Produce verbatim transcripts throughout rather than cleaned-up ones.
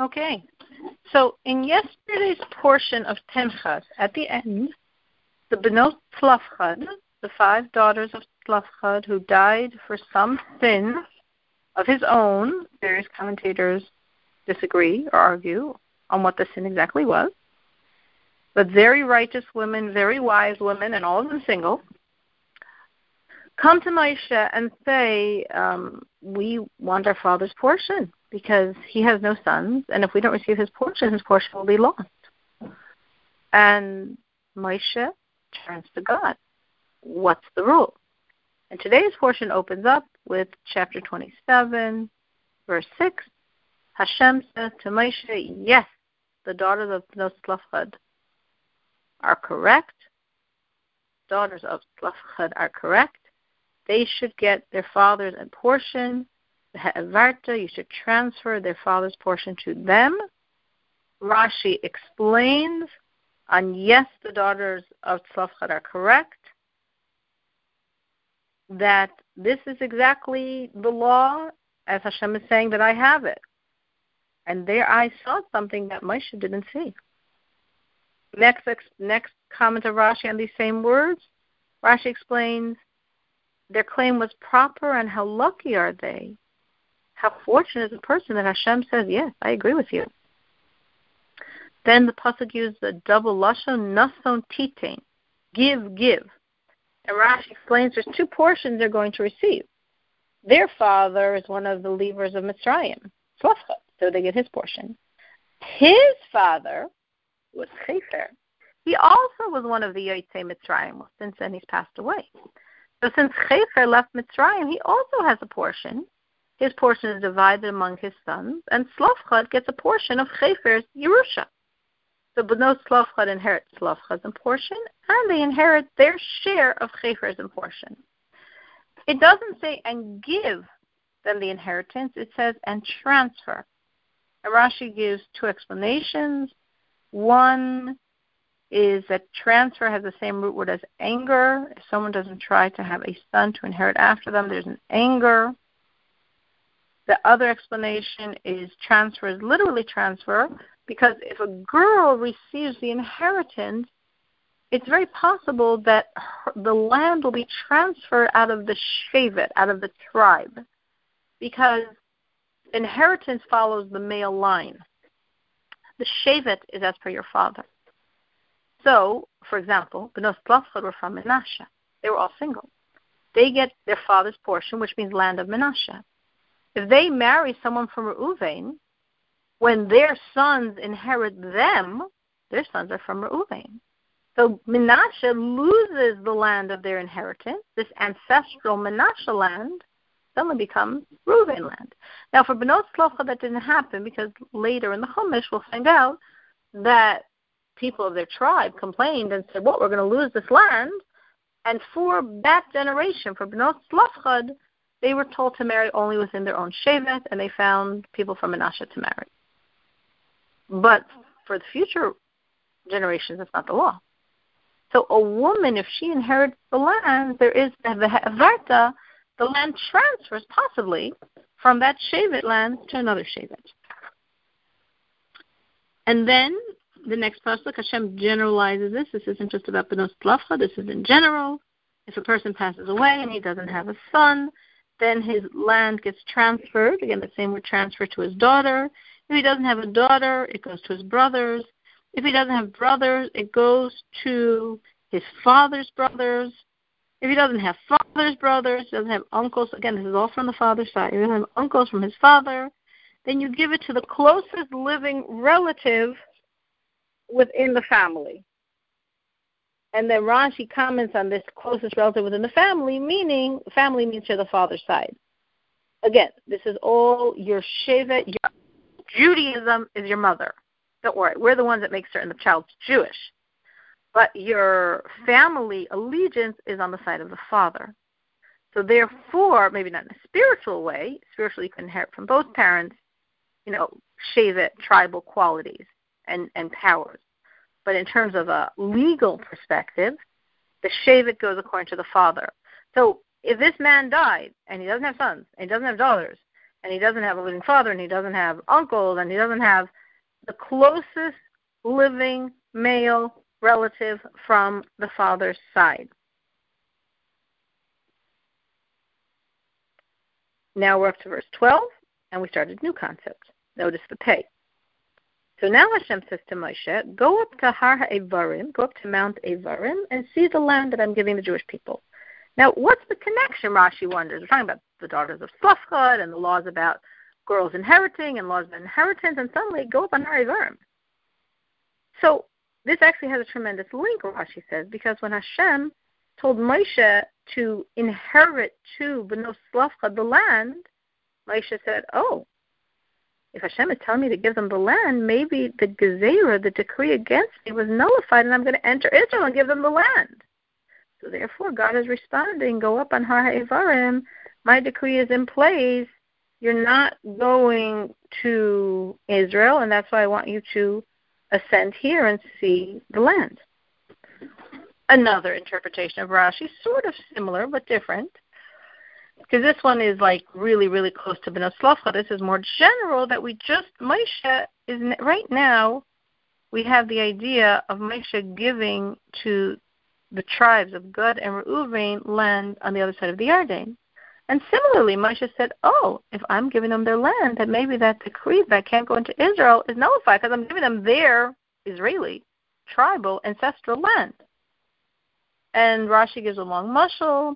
Okay. So in yesterday's portion of Temchat, at the end, the Bnot Tzelofchad, the five daughters of Tzelofchad who died for some sin of his own, various commentators disagree or argue on what the sin exactly was, but very righteous women, very wise women, and all of them single, come to Maisha and say, um, we want our father's portion because he has no sons, and if we don't receive his portion, his portion will be lost. And Maisha turns to God. What's the rule? And today's portion opens up with chapter twenty-seven, verse six. Hashem says to Moshe, yes, the daughters of Bnot Tzelofchad are correct. Daughters of Tzelofchad are correct. They should get their father's portion. Varta, you should transfer their father's portion to them. Rashi explains on yes, the daughters of Tzelofchad are correct, that this is exactly the law, as Hashem is saying that I have it. And there I saw something that Moshe didn't see. Next next comment of Rashi on these same words, Rashi explains, their claim was proper, and how lucky are they? How fortunate is a person that Hashem says, yes, I agree with you. Then the Pasuk used the double lashon, nason titein, give, give. And Rashi explains there's two portions they're going to receive. Their father is one of the leavers of Mitzrayim, Tzelofchad, so they get his portion. His father was Chefer. He also was one of the Yotzei Mitzrayim. Well, since then he's passed away. So since Chefer left Mitzrayim, he also has a portion. His portion is divided among his sons, and Tzelofchad gets a portion of Chefer's Yerusha. So Bnot Tzelofchad inherit Tzelofchad's portion, and they inherit their share of Chefer's portion. It doesn't say, and give them the inheritance. It says, and transfer. And Rashi gives two explanations. One is that transfer has the same root word as anger. If someone doesn't try to have a son to inherit after them, there's an anger. The other explanation is transfer is literally transfer, because if a girl receives the inheritance, it's very possible that her, the land will be transferred out of the shevet, out of the tribe, because inheritance follows the male line. The shevet is as per your father. So, for example, Bnot Tzelofchad were from Menashe. They were all single. They get their father's portion, which means land of Menashe. If they marry someone from Reuven, when their sons inherit them, their sons are from Reuven. So Menashe loses the land of their inheritance. This ancestral Menashe land suddenly becomes Reuven land. Now for Bnot Tzelofchad that didn't happen, because later in the Chumash we'll find out that people of their tribe complained and said, well, we're going to lose this land. And for that generation, for Bnot Tzelofchad, they were told to marry only within their own shevet, and they found people from Anasha to marry. But for the future generations, that's not the law. So a woman, if she inherits the land, there is the varta, the land transfers possibly from that shevet land to another shevet. And then the next pasuk, Hashem generalizes this. This isn't just about Bnot Tzelofchad. This is in general. If a person passes away and he doesn't have a son, then his land gets transferred. Again, the same word transfer to his daughter. If he doesn't have a daughter, it goes to his brothers. If he doesn't have brothers, it goes to his father's brothers. If he doesn't have father's brothers, doesn't have uncles, again, this is all from the father's side. If he doesn't have uncles from his father, then you give it to the closest living relative within the family. And then Rashi comments on this closest relative within the family, meaning family means to the father's side. Again, this is all your shevet, your Judaism is your mother. Don't worry, we're the ones that make certain the child's Jewish. But your family allegiance is on the side of the father. So therefore, maybe not in a spiritual way, spiritually you can inherit from both parents, you know, shevet, tribal qualities and, and powers. But in terms of a legal perspective, the shevet goes according to the father. So if this man died and he doesn't have sons and he doesn't have daughters, and he doesn't have a living father, and he doesn't have uncles, and he doesn't have the closest living male relative from the father's side. Now we're up to verse twelve, and we started a new concept. Notice the pay. So now Hashem says to Moshe, go up to Har HaAvarim, go up to Mount Avarim, and see the land that I'm giving the Jewish people. Now, what's the connection, Rashi wonders? We're talking about the daughters of Tzelofchad and the laws about girls inheriting and laws of inheritance, and suddenly go up on Har HaAvarim. So this actually has a tremendous link, Rashi says, because when Hashem told Moshe to inherit to Bnot Tzelofchad the land, Moshe said, oh, if Hashem is telling me to give them the land, maybe the Gezerah, the decree against me, was nullified, and I'm going to enter Israel and give them the land. So therefore, God is responding, go up on Har HaAvarim, my decree is in place, you're not going to Israel, and that's why I want you to ascend here and see the land. Another interpretation of Rashi, sort of similar but different, because this one is like really, really close to Bnot Tzelofchad. This is more general that we just, Maisha is, right now, we have the idea of Maisha giving to the tribes of Gad and Reuven land on the other side of the Yarden. And similarly, Maisha said, oh, if I'm giving them their land, that maybe that decree that can't go into Israel is nullified because I'm giving them their Israeli tribal ancestral land. And Rashi gives a long mashal,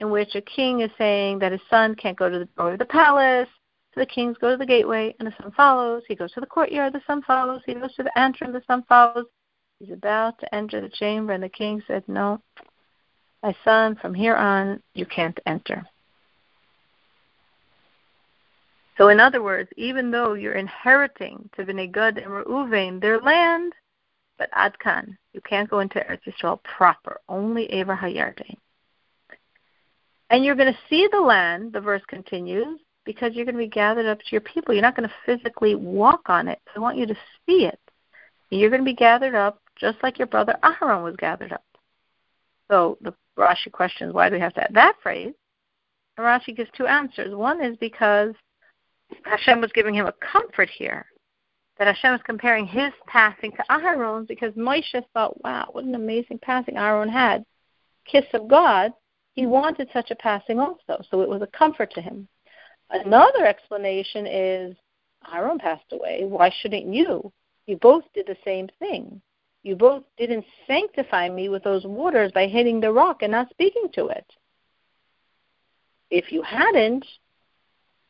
in which a king is saying that his son can't go to the door of the palace, so the kings go to the gateway, and the son follows. He goes to the courtyard, the son follows. He goes to the entrance, the son follows. He's about to enter the chamber, and the king said, no, my son, from here on, you can't enter. So in other words, even though you're inheriting to Bnei Gad and Reuven their land, but Ad kan, you can't go into Eretz Yisrael proper, only Ever HaYarden. And you're going to see the land, the verse continues, because you're going to be gathered up to your people. You're not going to physically walk on it. I want you to see it. You're going to be gathered up just like your brother Aharon was gathered up. So the Rashi questions, why do we have to add that phrase? And Rashi gives two answers. One is because Hashem was giving him a comfort here, that Hashem is comparing his passing to Aharon's, because Moshe thought, wow, what an amazing passing Aharon had. Kiss of God. He wanted such a passing also, so it was a comfort to him. Another explanation is, Aharon passed away, why shouldn't you? You both did the same thing. You both didn't sanctify me with those waters by hitting the rock and not speaking to it. If you hadn't,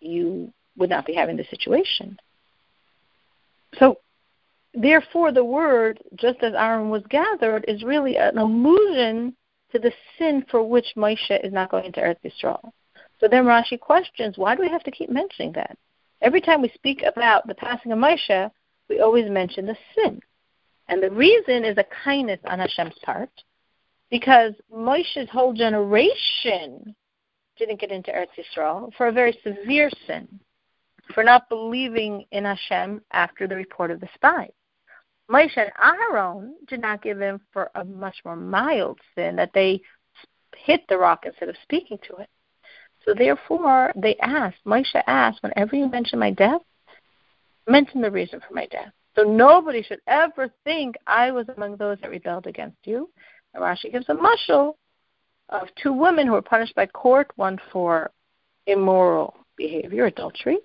you would not be having this situation. So, therefore, the word, just as Aharon was gathered, is really an allusion to the sin for which Moshe is not going into Eretz Yisrael. So then Rashi questions, why do we have to keep mentioning that? Every time we speak about the passing of Moshe, we always mention the sin. And the reason is a kindness on Hashem's part, because Moshe's whole generation didn't get into Eretz Yisrael for a very severe sin, for not believing in Hashem after the report of the spies. Moshe and Aharon did not give in for a much more mild sin, that they hit the rock instead of speaking to it. So therefore, they asked, Moshe asked, whenever you mention my death, mention the reason for my death. So nobody should ever think I was among those that rebelled against you. And Rashi gives a mashal of two women who were punished by court, one for immoral behavior, adultery,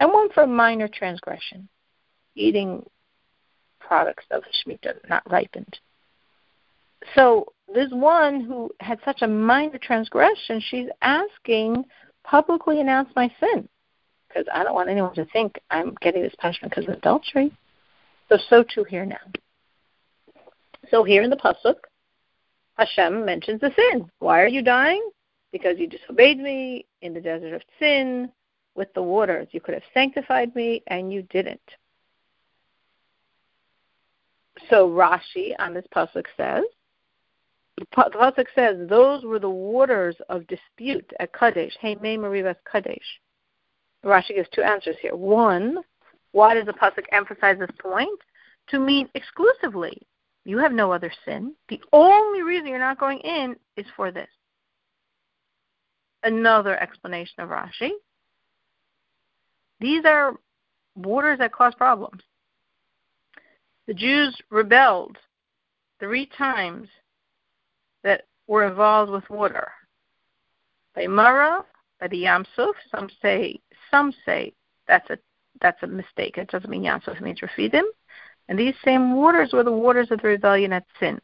and one for minor transgression, eating products of shemitah, not ripened. So this one who had such a minor transgression, she's asking, publicly announce my sin, because I don't want anyone to think I'm getting this punishment because of adultery. So, so too here now. So here in the Pasuk, Hashem mentions the sin. Why are you dying? Because you disobeyed me in the desert of Sin with the waters. You could have sanctified me, and you didn't. So Rashi on this pasuk says, the pasuk says, those were the waters of dispute at Kadesh. Hey, Mei Merivas Kadesh. Rashi gives two answers here. One, why does the pasuk emphasize this point? To mean exclusively, you have no other sin. The only reason you're not going in is for this. Another explanation of Rashi. These are waters that cause problems. The Jews rebelled three times that were involved with water. By Mara, by the Yamsuf, some say some say that's a that's a mistake. It doesn't mean Yamsuf, it means Refidim. And these same waters were the waters of the rebellion at Sin.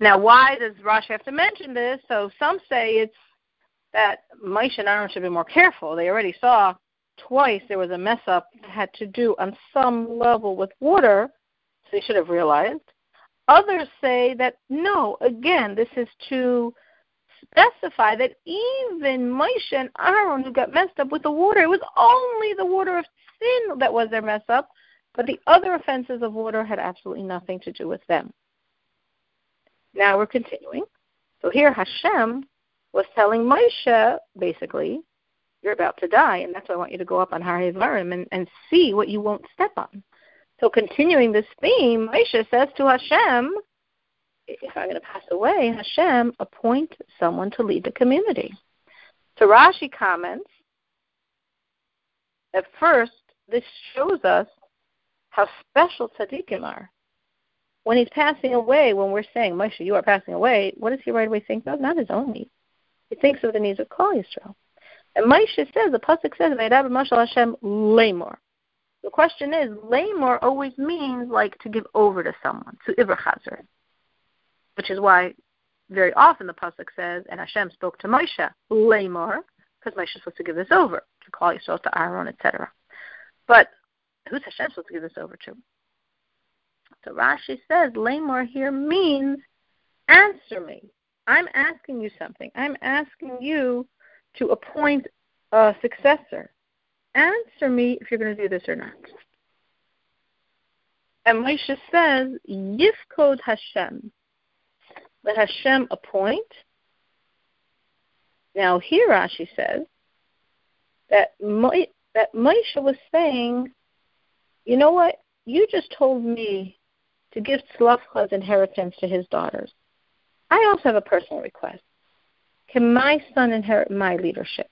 Now, why does Rashi have to mention this? So some say it's that Maisha and Aharon should be more careful. They already saw twice there was a mess up that had to do on some level with water, so they should have realized. Others say that, no, again, this is to specify that even Moshe and Aharon who got messed up with the water, it was only the water of sin that was their mess up, but the other offenses of water had absolutely nothing to do with them. Now we're continuing. So here Hashem was telling Moshe, basically, you're about to die, and that's why I want you to go up on Har HaAvarim and, and see what you won't step on. So continuing this theme, Moshe says to Hashem, if I'm going to pass away, Hashem, appoint someone to lead the community. So Rashi comments, at first, this shows us how special tzaddikim are. When he's passing away, when we're saying, Moshe, you are passing away, what does he right away think of? Not his own needs. He thinks of the needs of Kol Yisrael. And Moshe says, the Pasuk says, Vaydaber Moshe Hashem lemor. The question is, lemor always means like to give over to someone, to Iverchazer, which is why very often the Pasuk says, and Hashem spoke to Moshe, lemor, because Moshe is supposed to give this over to Kol Yisrael, to Aharon, et cetera. But who's Hashem supposed to give this over to? So Rashi says, lemor here means answer me. I'm asking you something. I'm asking you to appoint a successor. Answer me if you're going to do this or not. And Moshe says, Yifkod Hashem. Let Hashem appoint. Now here Rashi says that Mo- that Moshe was saying, you know what? You just told me to give Tzelofchad's inheritance to his daughters. I also have a personal request. Can my son inherit my leadership?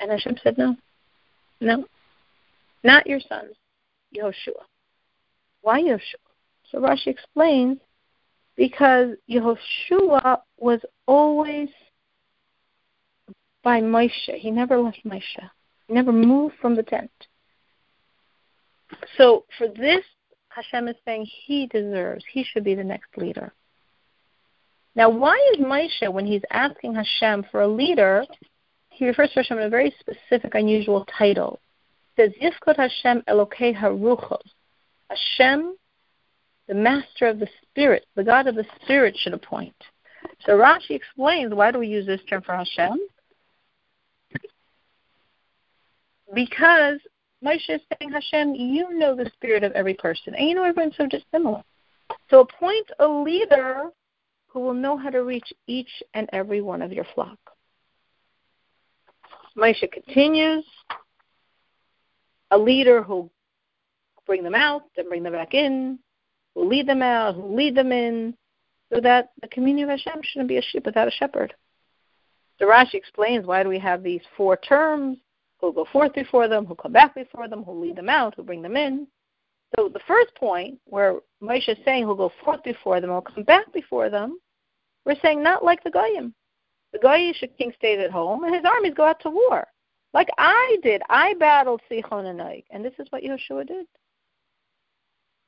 And Hashem said, no. No. Not your son. Yahshua. Why Yahshua? So Rashi explains, because Yahshua was always by Moshe. He never left Moshe. He never moved from the tent. So for this, Hashem is saying he deserves, he should be the next leader. Now, why is Moshe, when he's asking Hashem for a leader, he refers to Hashem in a very specific, unusual title. It says, Yifkod Hashem Elokei HaRuchos. Hashem, the master of the spirit, the God of the spirit should appoint. So Rashi explains, why do we use this term for Hashem? Because Moshe is saying, Hashem, you know the spirit of every person, and you know everyone's so dissimilar. So appoint a leader who will know how to reach each and every one of your flock. Maisha continues, a leader who will bring them out and bring them back in, who will lead them out, who will lead them in, so that the community of Hashem shouldn't be a sheep without a shepherd. So Rashi explains, why do we have these four terms, who will go forth before them, who will come back before them, who will lead them out, who will bring them in. So the first point, where Moshe is saying he'll go forth before them, he'll come back before them, we're saying not like the Goyim. The Goyish king stayed at home, and his armies go out to war. Like I did. I battled Sichon and Og, and this is what Yahshua did.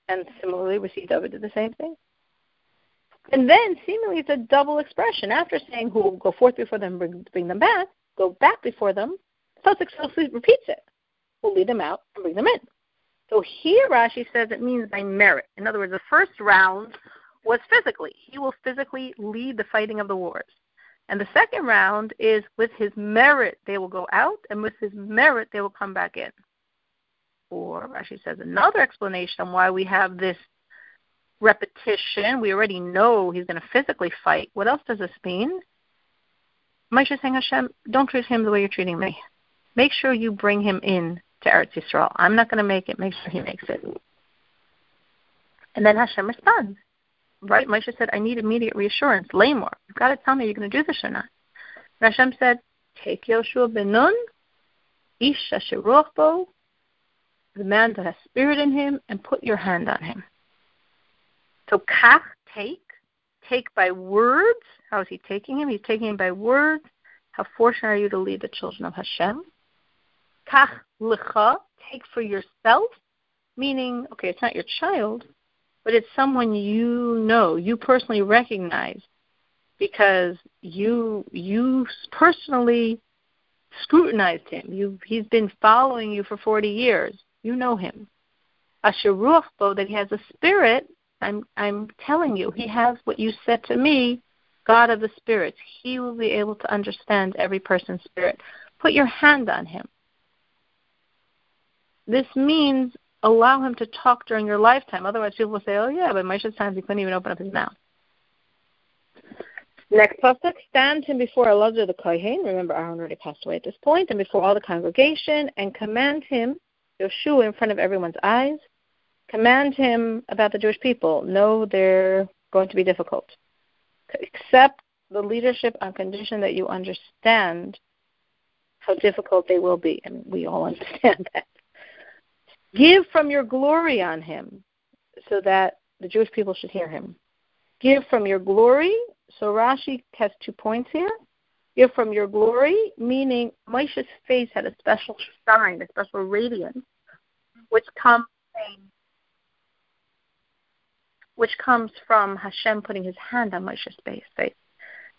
And similarly, we see David did the same thing. And then, seemingly, it's a double expression. After saying who will go forth before them, bring, bring them back, go back before them, Pasuk repeats it. We'll lead them out and bring them in. So here Rashi says it means by merit. In other words, the first round was physically. He will physically lead the fighting of the wars. And the second round is with his merit they will go out, and with his merit they will come back in. Or Rashi says another explanation on why we have this repetition. We already know he's going to physically fight. What else does this mean? Moshe is saying, Hashem, don't treat him the way you're treating me. Make sure you bring him in to Eretz Yisrael. I'm not going to make it. Make sure he makes it. And then Hashem responds. Right? Moshe said, I need immediate reassurance. Lemor. You've got to tell me you're going to do this or not. And Hashem said, take Yoshua ben Nun Ish asher ruach bo, the man that has spirit in him, and put your hand on him. So kach, take, take by words. How is he taking him? He's taking him by words. How fortunate are you to lead the children of Hashem. Kach lecha, take for yourself, meaning, okay, it's not your child, but it's someone you know, you personally recognize, because you you personally scrutinized him. You he's been following you for forty years. You know him. Asher ruach bo, that he has a spirit. I'm I'm telling you, he has what you said to me, God of the spirits. He will be able to understand every person's spirit. Put your hand on him. This means allow him to talk during your lifetime. Otherwise, people will say, oh, yeah, but Maisha's times he couldn't even open up his mouth. Next pasuk, stand him before Elazar the Kohen. Remember, Aharon already passed away at this point, and before all the congregation, and command him, Yahshua, in front of everyone's eyes. Command him about the Jewish people. Know they're going to be difficult. Accept the leadership on condition that you understand how difficult they will be, and we all understand that. Give from your glory on him, so that the Jewish people should hear him. Give from your glory. So Rashi has two points here. Give from your glory, meaning Moshe's face had a special shine, a special radiance, which comes which comes from Hashem putting his hand on Moshe's face.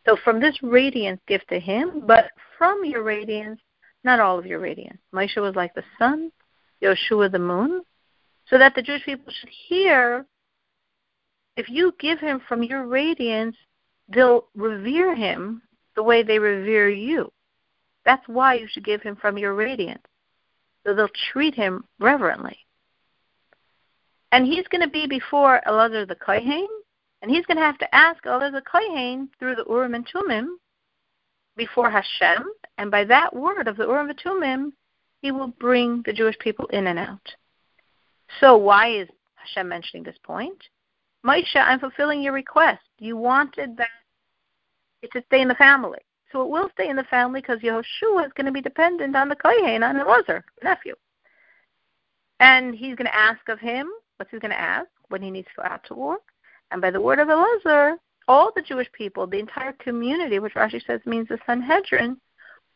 So from this radiance, give to him, but from your radiance, not all of your radiance. Moshe was like the sun, Yahshua the moon, so that the Jewish people should hear. If you give him from your radiance, they'll revere him the way they revere you. That's why you should give him from your radiance, so they'll treat him reverently. And he's going to be before Elazar the Kohen, and he's going to have to ask Elazar the Kohen through the Urim and Tumim before Hashem, and by that word of the Urim and Tumim, he will bring the Jewish people in and out. So why is Hashem mentioning this point? Maisha, I'm fulfilling your request. You wanted that it to stay in the family. So it will stay in the family because Yehoshua is going to be dependent on the Kohen, on Elazar, nephew. And he's going to ask of him, what's he going to ask, when he needs to go out to war. And by the word of Elazar, all the Jewish people, the entire community, which Rashi says means the Sanhedrin,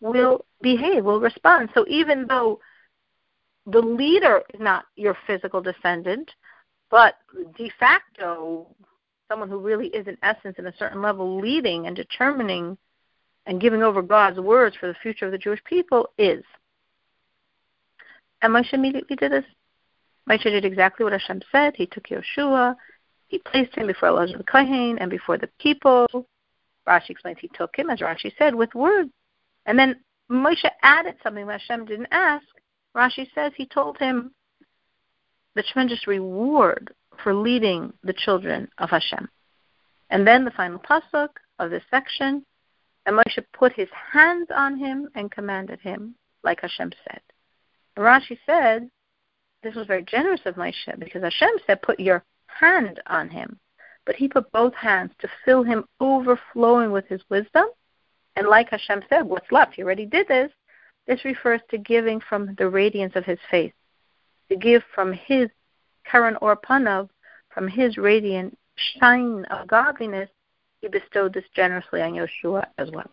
will behave, will respond. So even though the leader is not your physical descendant, but de facto, someone who really is in essence in a certain level leading and determining and giving over God's words for the future of the Jewish people is. And Moshe immediately did this. Moshe did exactly what Hashem said. He took Yahshua, he placed him before Elazar the Kohen and before the people. Rashi explains he took him, as Rashi said, with words. And then Moshe added something that Hashem didn't ask. Rashi says he told him the tremendous reward for leading the children of Hashem. And then the final pasuk of this section, and Moshe put his hands on him and commanded him, like Hashem said. And Rashi said, this was very generous of Moshe, because Hashem said, put your hand on him. But he put both hands to fill him overflowing with his wisdom. And like Hashem said, what's left? He already did this. This refers to giving from the radiance of his face, to give from his karan or panav, from his radiant shine of godliness. He bestowed this generously on Yahshua as well.